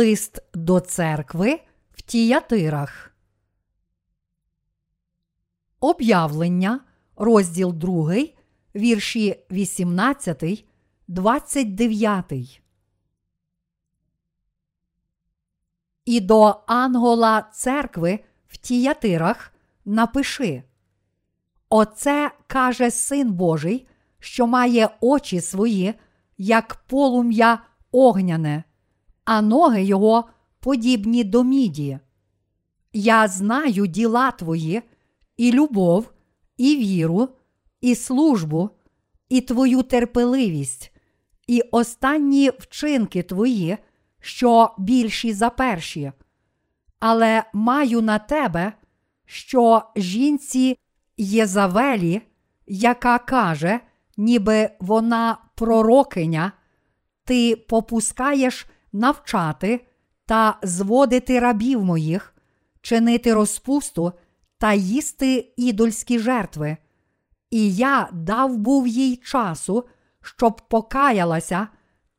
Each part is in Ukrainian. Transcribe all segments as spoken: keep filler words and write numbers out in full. Лист до церкви в Тіятирах. Об'явлення, розділ другий, вірші вісімнадцятий, двадцять дев'ятий. І до Ангола церкви в Тіятирах напиши: «Оце каже Син Божий, що має очі свої, як полум'я огняне, а ноги його подібні до міді. Я знаю діла твої, і любов, і віру, і службу, і твою терпеливість, і останні вчинки твої, що більші за перші. Але маю на тебе, що жінці Єзавелі, яка каже, ніби вона пророкиня, ти попускаєш навчати та зводити рабів моїх, чинити розпусту та їсти ідольські жертви. І я дав був їй часу, щоб покаялася,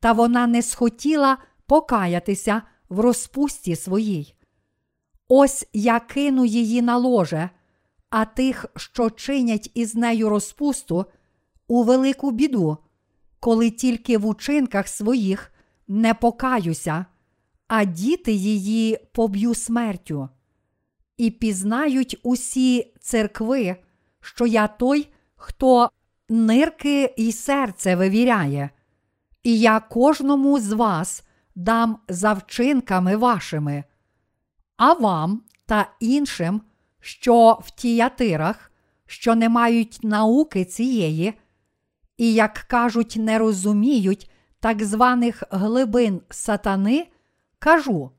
та вона не схотіла покаятися в розпусті своїй. Ось я кину її на ложе, а тих, що чинять із нею розпусту, у велику біду, коли тільки в учинках своїх не покаюся, а діти її поб'ю смертю. І пізнають усі церкви, що я той, хто нирки й серце вивіряє. І я кожному з вас дам за вчинками вашими. А вам та іншим, що в Тіятирах, що не мають науки цієї, і, як кажуть, не розуміють так званих глибин сатани, кажу: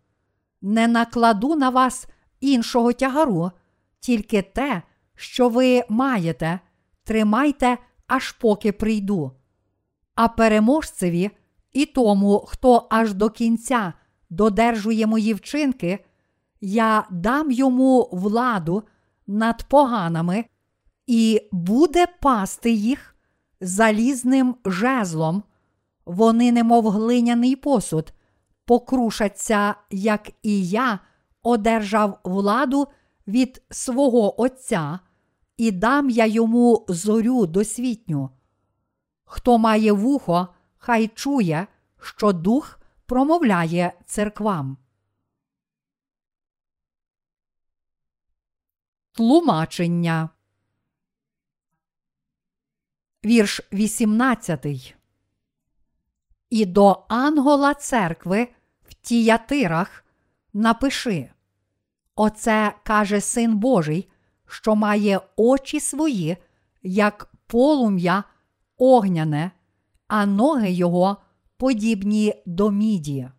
не накладу на вас іншого тягару, тільки те, що ви маєте, тримайте, аж поки прийду. А переможцеві і тому, хто аж до кінця додержує мої вчинки, я дам йому владу над поганими, і буде пасти їх залізним жезлом. Вони, немов глиняний посуд, покрушаться, як і я одержав владу від свого Отця, і дам я йому зорю досвітню. Хто має вухо, хай чує, що Дух промовляє церквам». Тлумачення. Вірш вісімнадцятий. І до Ангола церкви в Тіятирах напиши: «Оце каже Син Божий, що має очі свої, як полум'я огняне, а ноги його подібні до міді».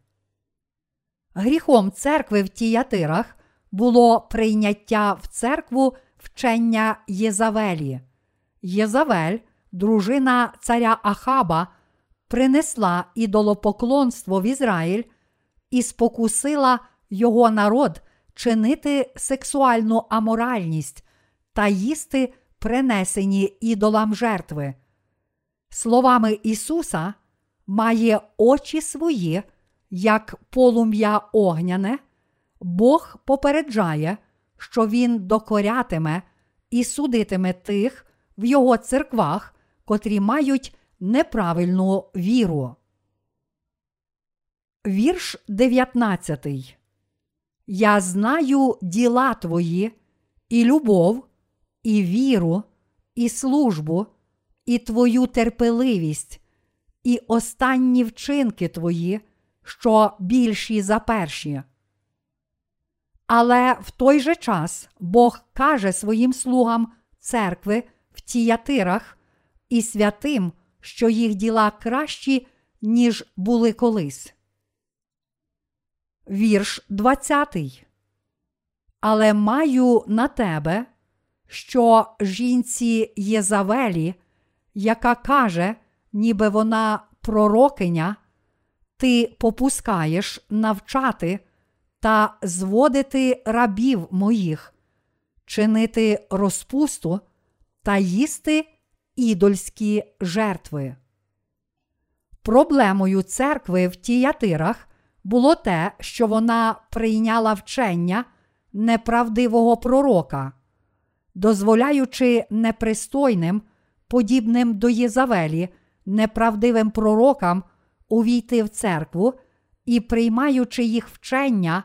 Гріхом церкви в Тіятирах було прийняття в церкву вчення Єзавелі. Єзавель, дружина царя Ахаба, принесла ідолопоклонство в Ізраїль і спокусила його народ чинити сексуальну аморальність та їсти принесені ідолам жертви. Словами Ісуса: «Має очі свої, як полум'я огняне», Бог попереджає, що Він докорятиме і судитиме тих в Його церквах, котрі мають неправильну віру. Вірш дев'ятнадцятий. «Я знаю діла твої, і любов, і віру, і службу, і твою терпеливість, і останні вчинки твої, що більші за перші». Але в той же час Бог каже своїм слугам церкви в Тіятирах і святим, що їх діла кращі, ніж були колись. Вірш двадцятий. «Але маю на тебе, що жінці Єзавелі, яка каже, ніби вона пророкиня, ти попускаєш навчати та зводити рабів моїх, чинити розпусту та їсти ідольські жертви». Проблемою церкви в Тіятирах було те, що вона прийняла вчення неправдивого пророка, дозволяючи непристойним, подібним до Єзавелі, неправдивим пророкам увійти в церкву і приймаючи їх вчення,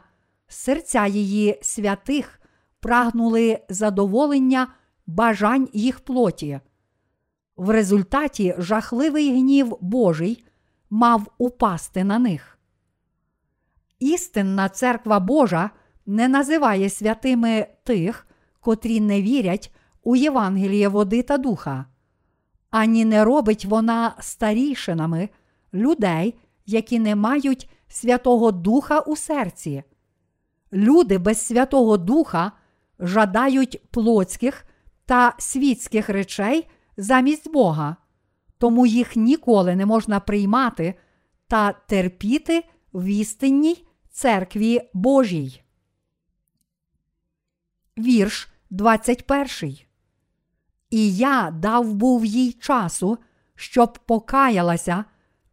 серця її святих прагнули задоволення бажань їх плоті. В результаті жахливий гнів Божий мав упасти на них. Істинна Церква Божа не називає святими тих, котрі не вірять у Євангеліє води та духа. Ані не робить вона старішинами людей, які не мають Святого Духа у серці. Люди без Святого Духа жадають плотських та світських речей замість Бога, тому їх ніколи не можна приймати та терпіти в істинній Церкві Божій. Вірш двадцять перший. І я дав був їй часу, щоб покаялася,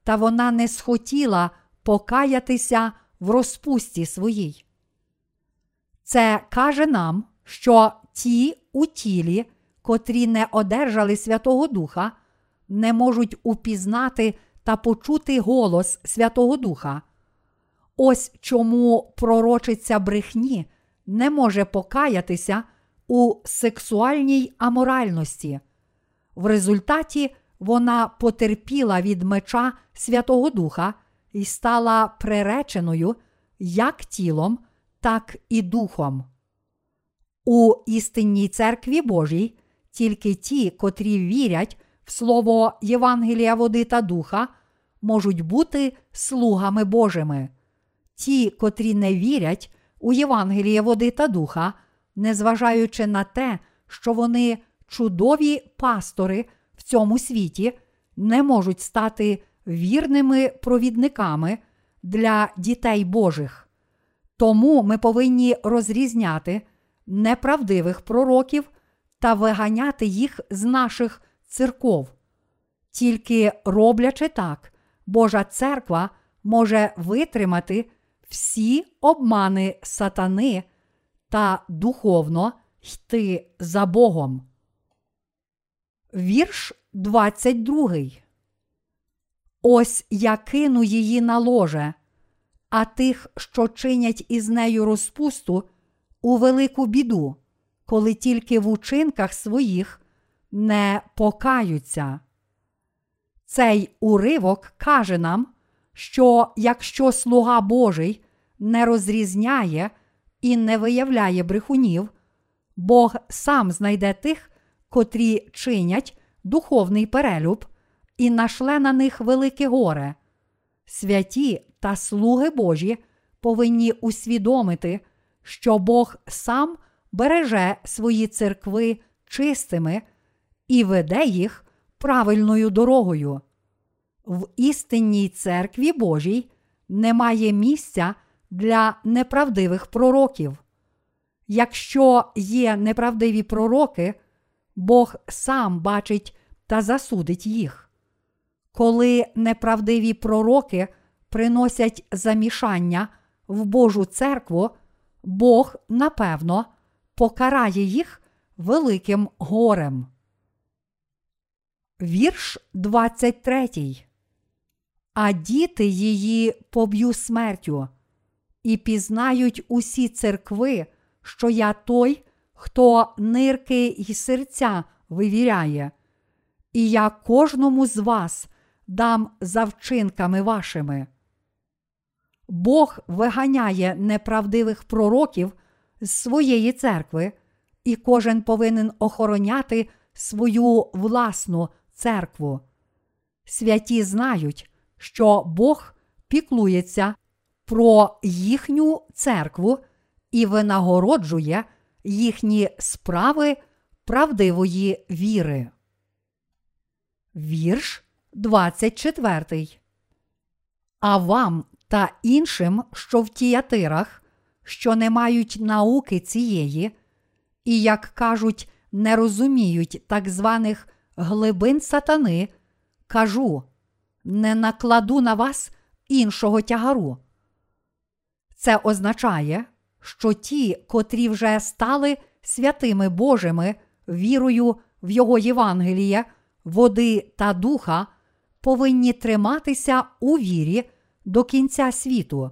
та вона не схотіла покаятися в розпусті своїй. Це каже нам, що ті у тілі, котрі не одержали Святого Духа, не можуть упізнати та почути голос Святого Духа. Ось чому пророчиця брехні не може покаятися у сексуальній аморальності. В результаті вона потерпіла від меча Святого Духа і стала приреченою як тілом, так і духом. У істинній Церкві Божій тільки ті, котрі вірять в слово Євангелія води та духа, можуть бути слугами Божими. Ті, котрі не вірять у Євангеліє води та духа, незважаючи на те, що вони чудові пастори в цьому світі, не можуть стати вірними провідниками для дітей Божих. Тому ми повинні розрізняти неправдивих пророків та виганяти їх з наших церков. Тільки роблячи так, Божа Церква може витримати всі обмани сатани та духовно йти за Богом. Вірш двадцять другий. Ось я кину її на ложе, а тих, що чинять із нею розпусту, у велику біду, коли тільки в учинках своїх не покаються. Цей уривок каже нам, що якщо слуга Божий не розрізняє і не виявляє брехунів, Бог сам знайде тих, котрі чинять духовний перелюб і нашле на них велике горе. Святі та слуги Божі повинні усвідомити, що Бог сам береже свої церкви чистими і веде їх правильною дорогою. В істинній Церкві Божій немає місця для неправдивих пророків. Якщо є неправдиві пророки, Бог сам бачить та засудить їх. Коли неправдиві пророки приносять замішання в Божу церкву, Бог, напевно, покарає їх великим горем. Вірш двадцять третій. А діти її поб'ю смертю, і пізнають усі церкви, що я той, хто нирки й серця вивіряє. І я кожному з вас дам за вчинками вашими. Бог виганяє неправдивих пророків з своєї церкви, і кожен повинен охороняти свою власну церкву. Святі знають, що Бог піклується про їхню церкву і винагороджує їхні справи правдивої віри. Вірш двадцять четвертий. А вам та іншим, що в Тіятирах, що не мають науки цієї, і, як кажуть, не розуміють так званих глибин сатани, кажу, не накладу на вас іншого тягару. Це означає, що ті, котрі вже стали святими Божими вірою в Його Євангеліє, води та духа, повинні триматися у вірі до кінця світу.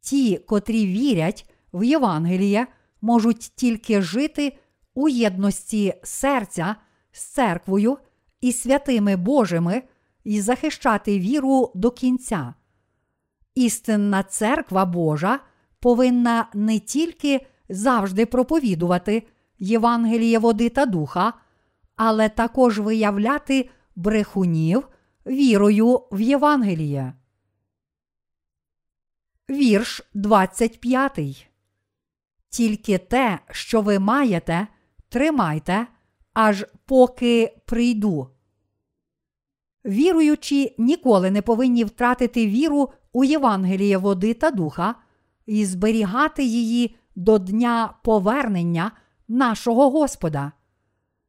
Ті, котрі вірять в Євангеліє, можуть тільки жити у єдності серця з церквою і святими Божими і захищати віру до кінця. Істинна церква Божа повинна не тільки завжди проповідувати Євангеліє води та духа, але також виявляти брехунів вірою в Євангеліє. Вірш двадцять п'ятий. Тільки те, що ви маєте, тримайте, аж поки прийду. Віруючі ніколи не повинні втратити віру у Євангеліє води та духа і зберігати її до дня повернення нашого Господа.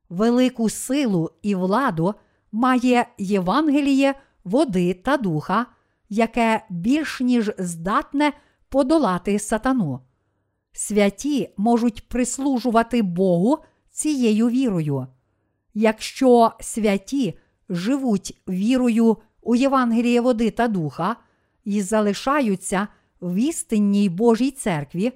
Велику силу і владу має Євангеліє води та духа, яке більш ніж здатне подолати сатану. Святі можуть прислужувати Богу цією вірою. Якщо святі живуть вірою у Євангеліє води та духа і залишаються в істинній Божій церкві,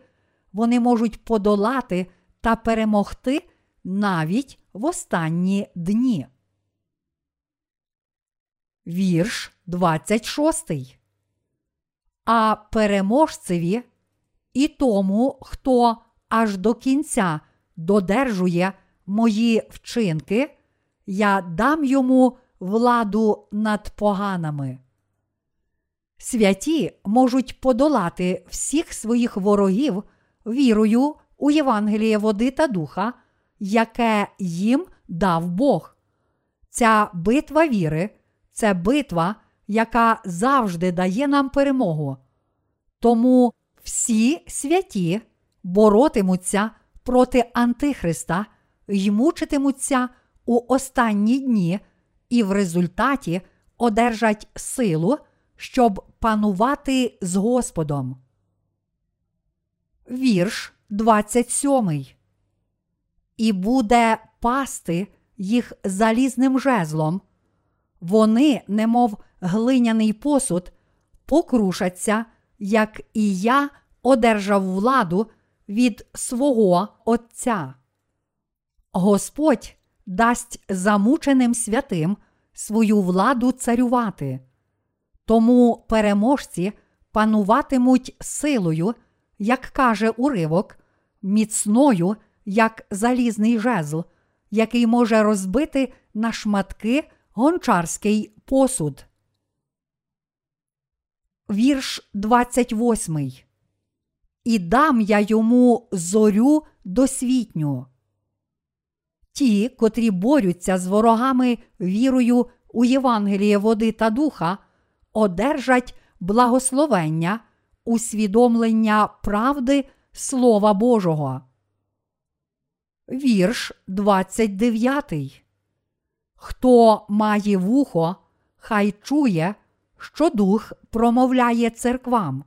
вони можуть подолати та перемогти навіть в останні дні. Вірш двадцять шостий. А переможцеві і тому, хто аж до кінця додержує мої вчинки, я дам йому владу над поганими. Святі можуть подолати всіх своїх ворогів вірою у Євангеліє води та духа, яке їм дав Бог. Ця битва віри – це битва, яка завжди дає нам перемогу. Тому всі святі боротимуться проти Антихриста й мучитимуться у останні дні і в результаті одержать силу, щоб панувати з Господом. Вірш двадцять сьомий. І буде пасти їх залізним жезлом. Вони, немов глиняний посуд, покрушаться, як і я одержав владу від свого Отця. Господь дасть замученим святим свою владу царювати. Тому переможці пануватимуть силою, як каже уривок, міцною, як залізний жезл, який може розбити на шматки гончарський посуд. Вірш двадцять восьмий. І дам я йому зорю досвітню. Ті, котрі борються з ворогами вірою у Євангеліє води та духа, одержать благословення, усвідомлення правди Слова Божого. Вірш двадцять дев'ятий. Хто має вухо, хай чує, що Дух промовляє церквам.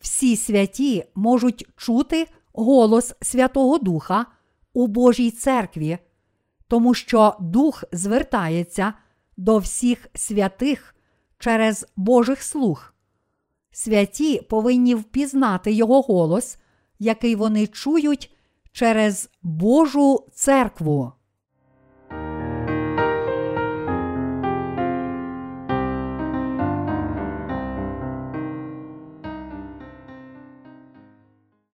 Всі святі можуть чути голос Святого Духа у Божій церкві, тому що Дух звертається до всіх святих через Божих слуг. Святі повинні впізнати Його голос, який вони чують через Божу церкву.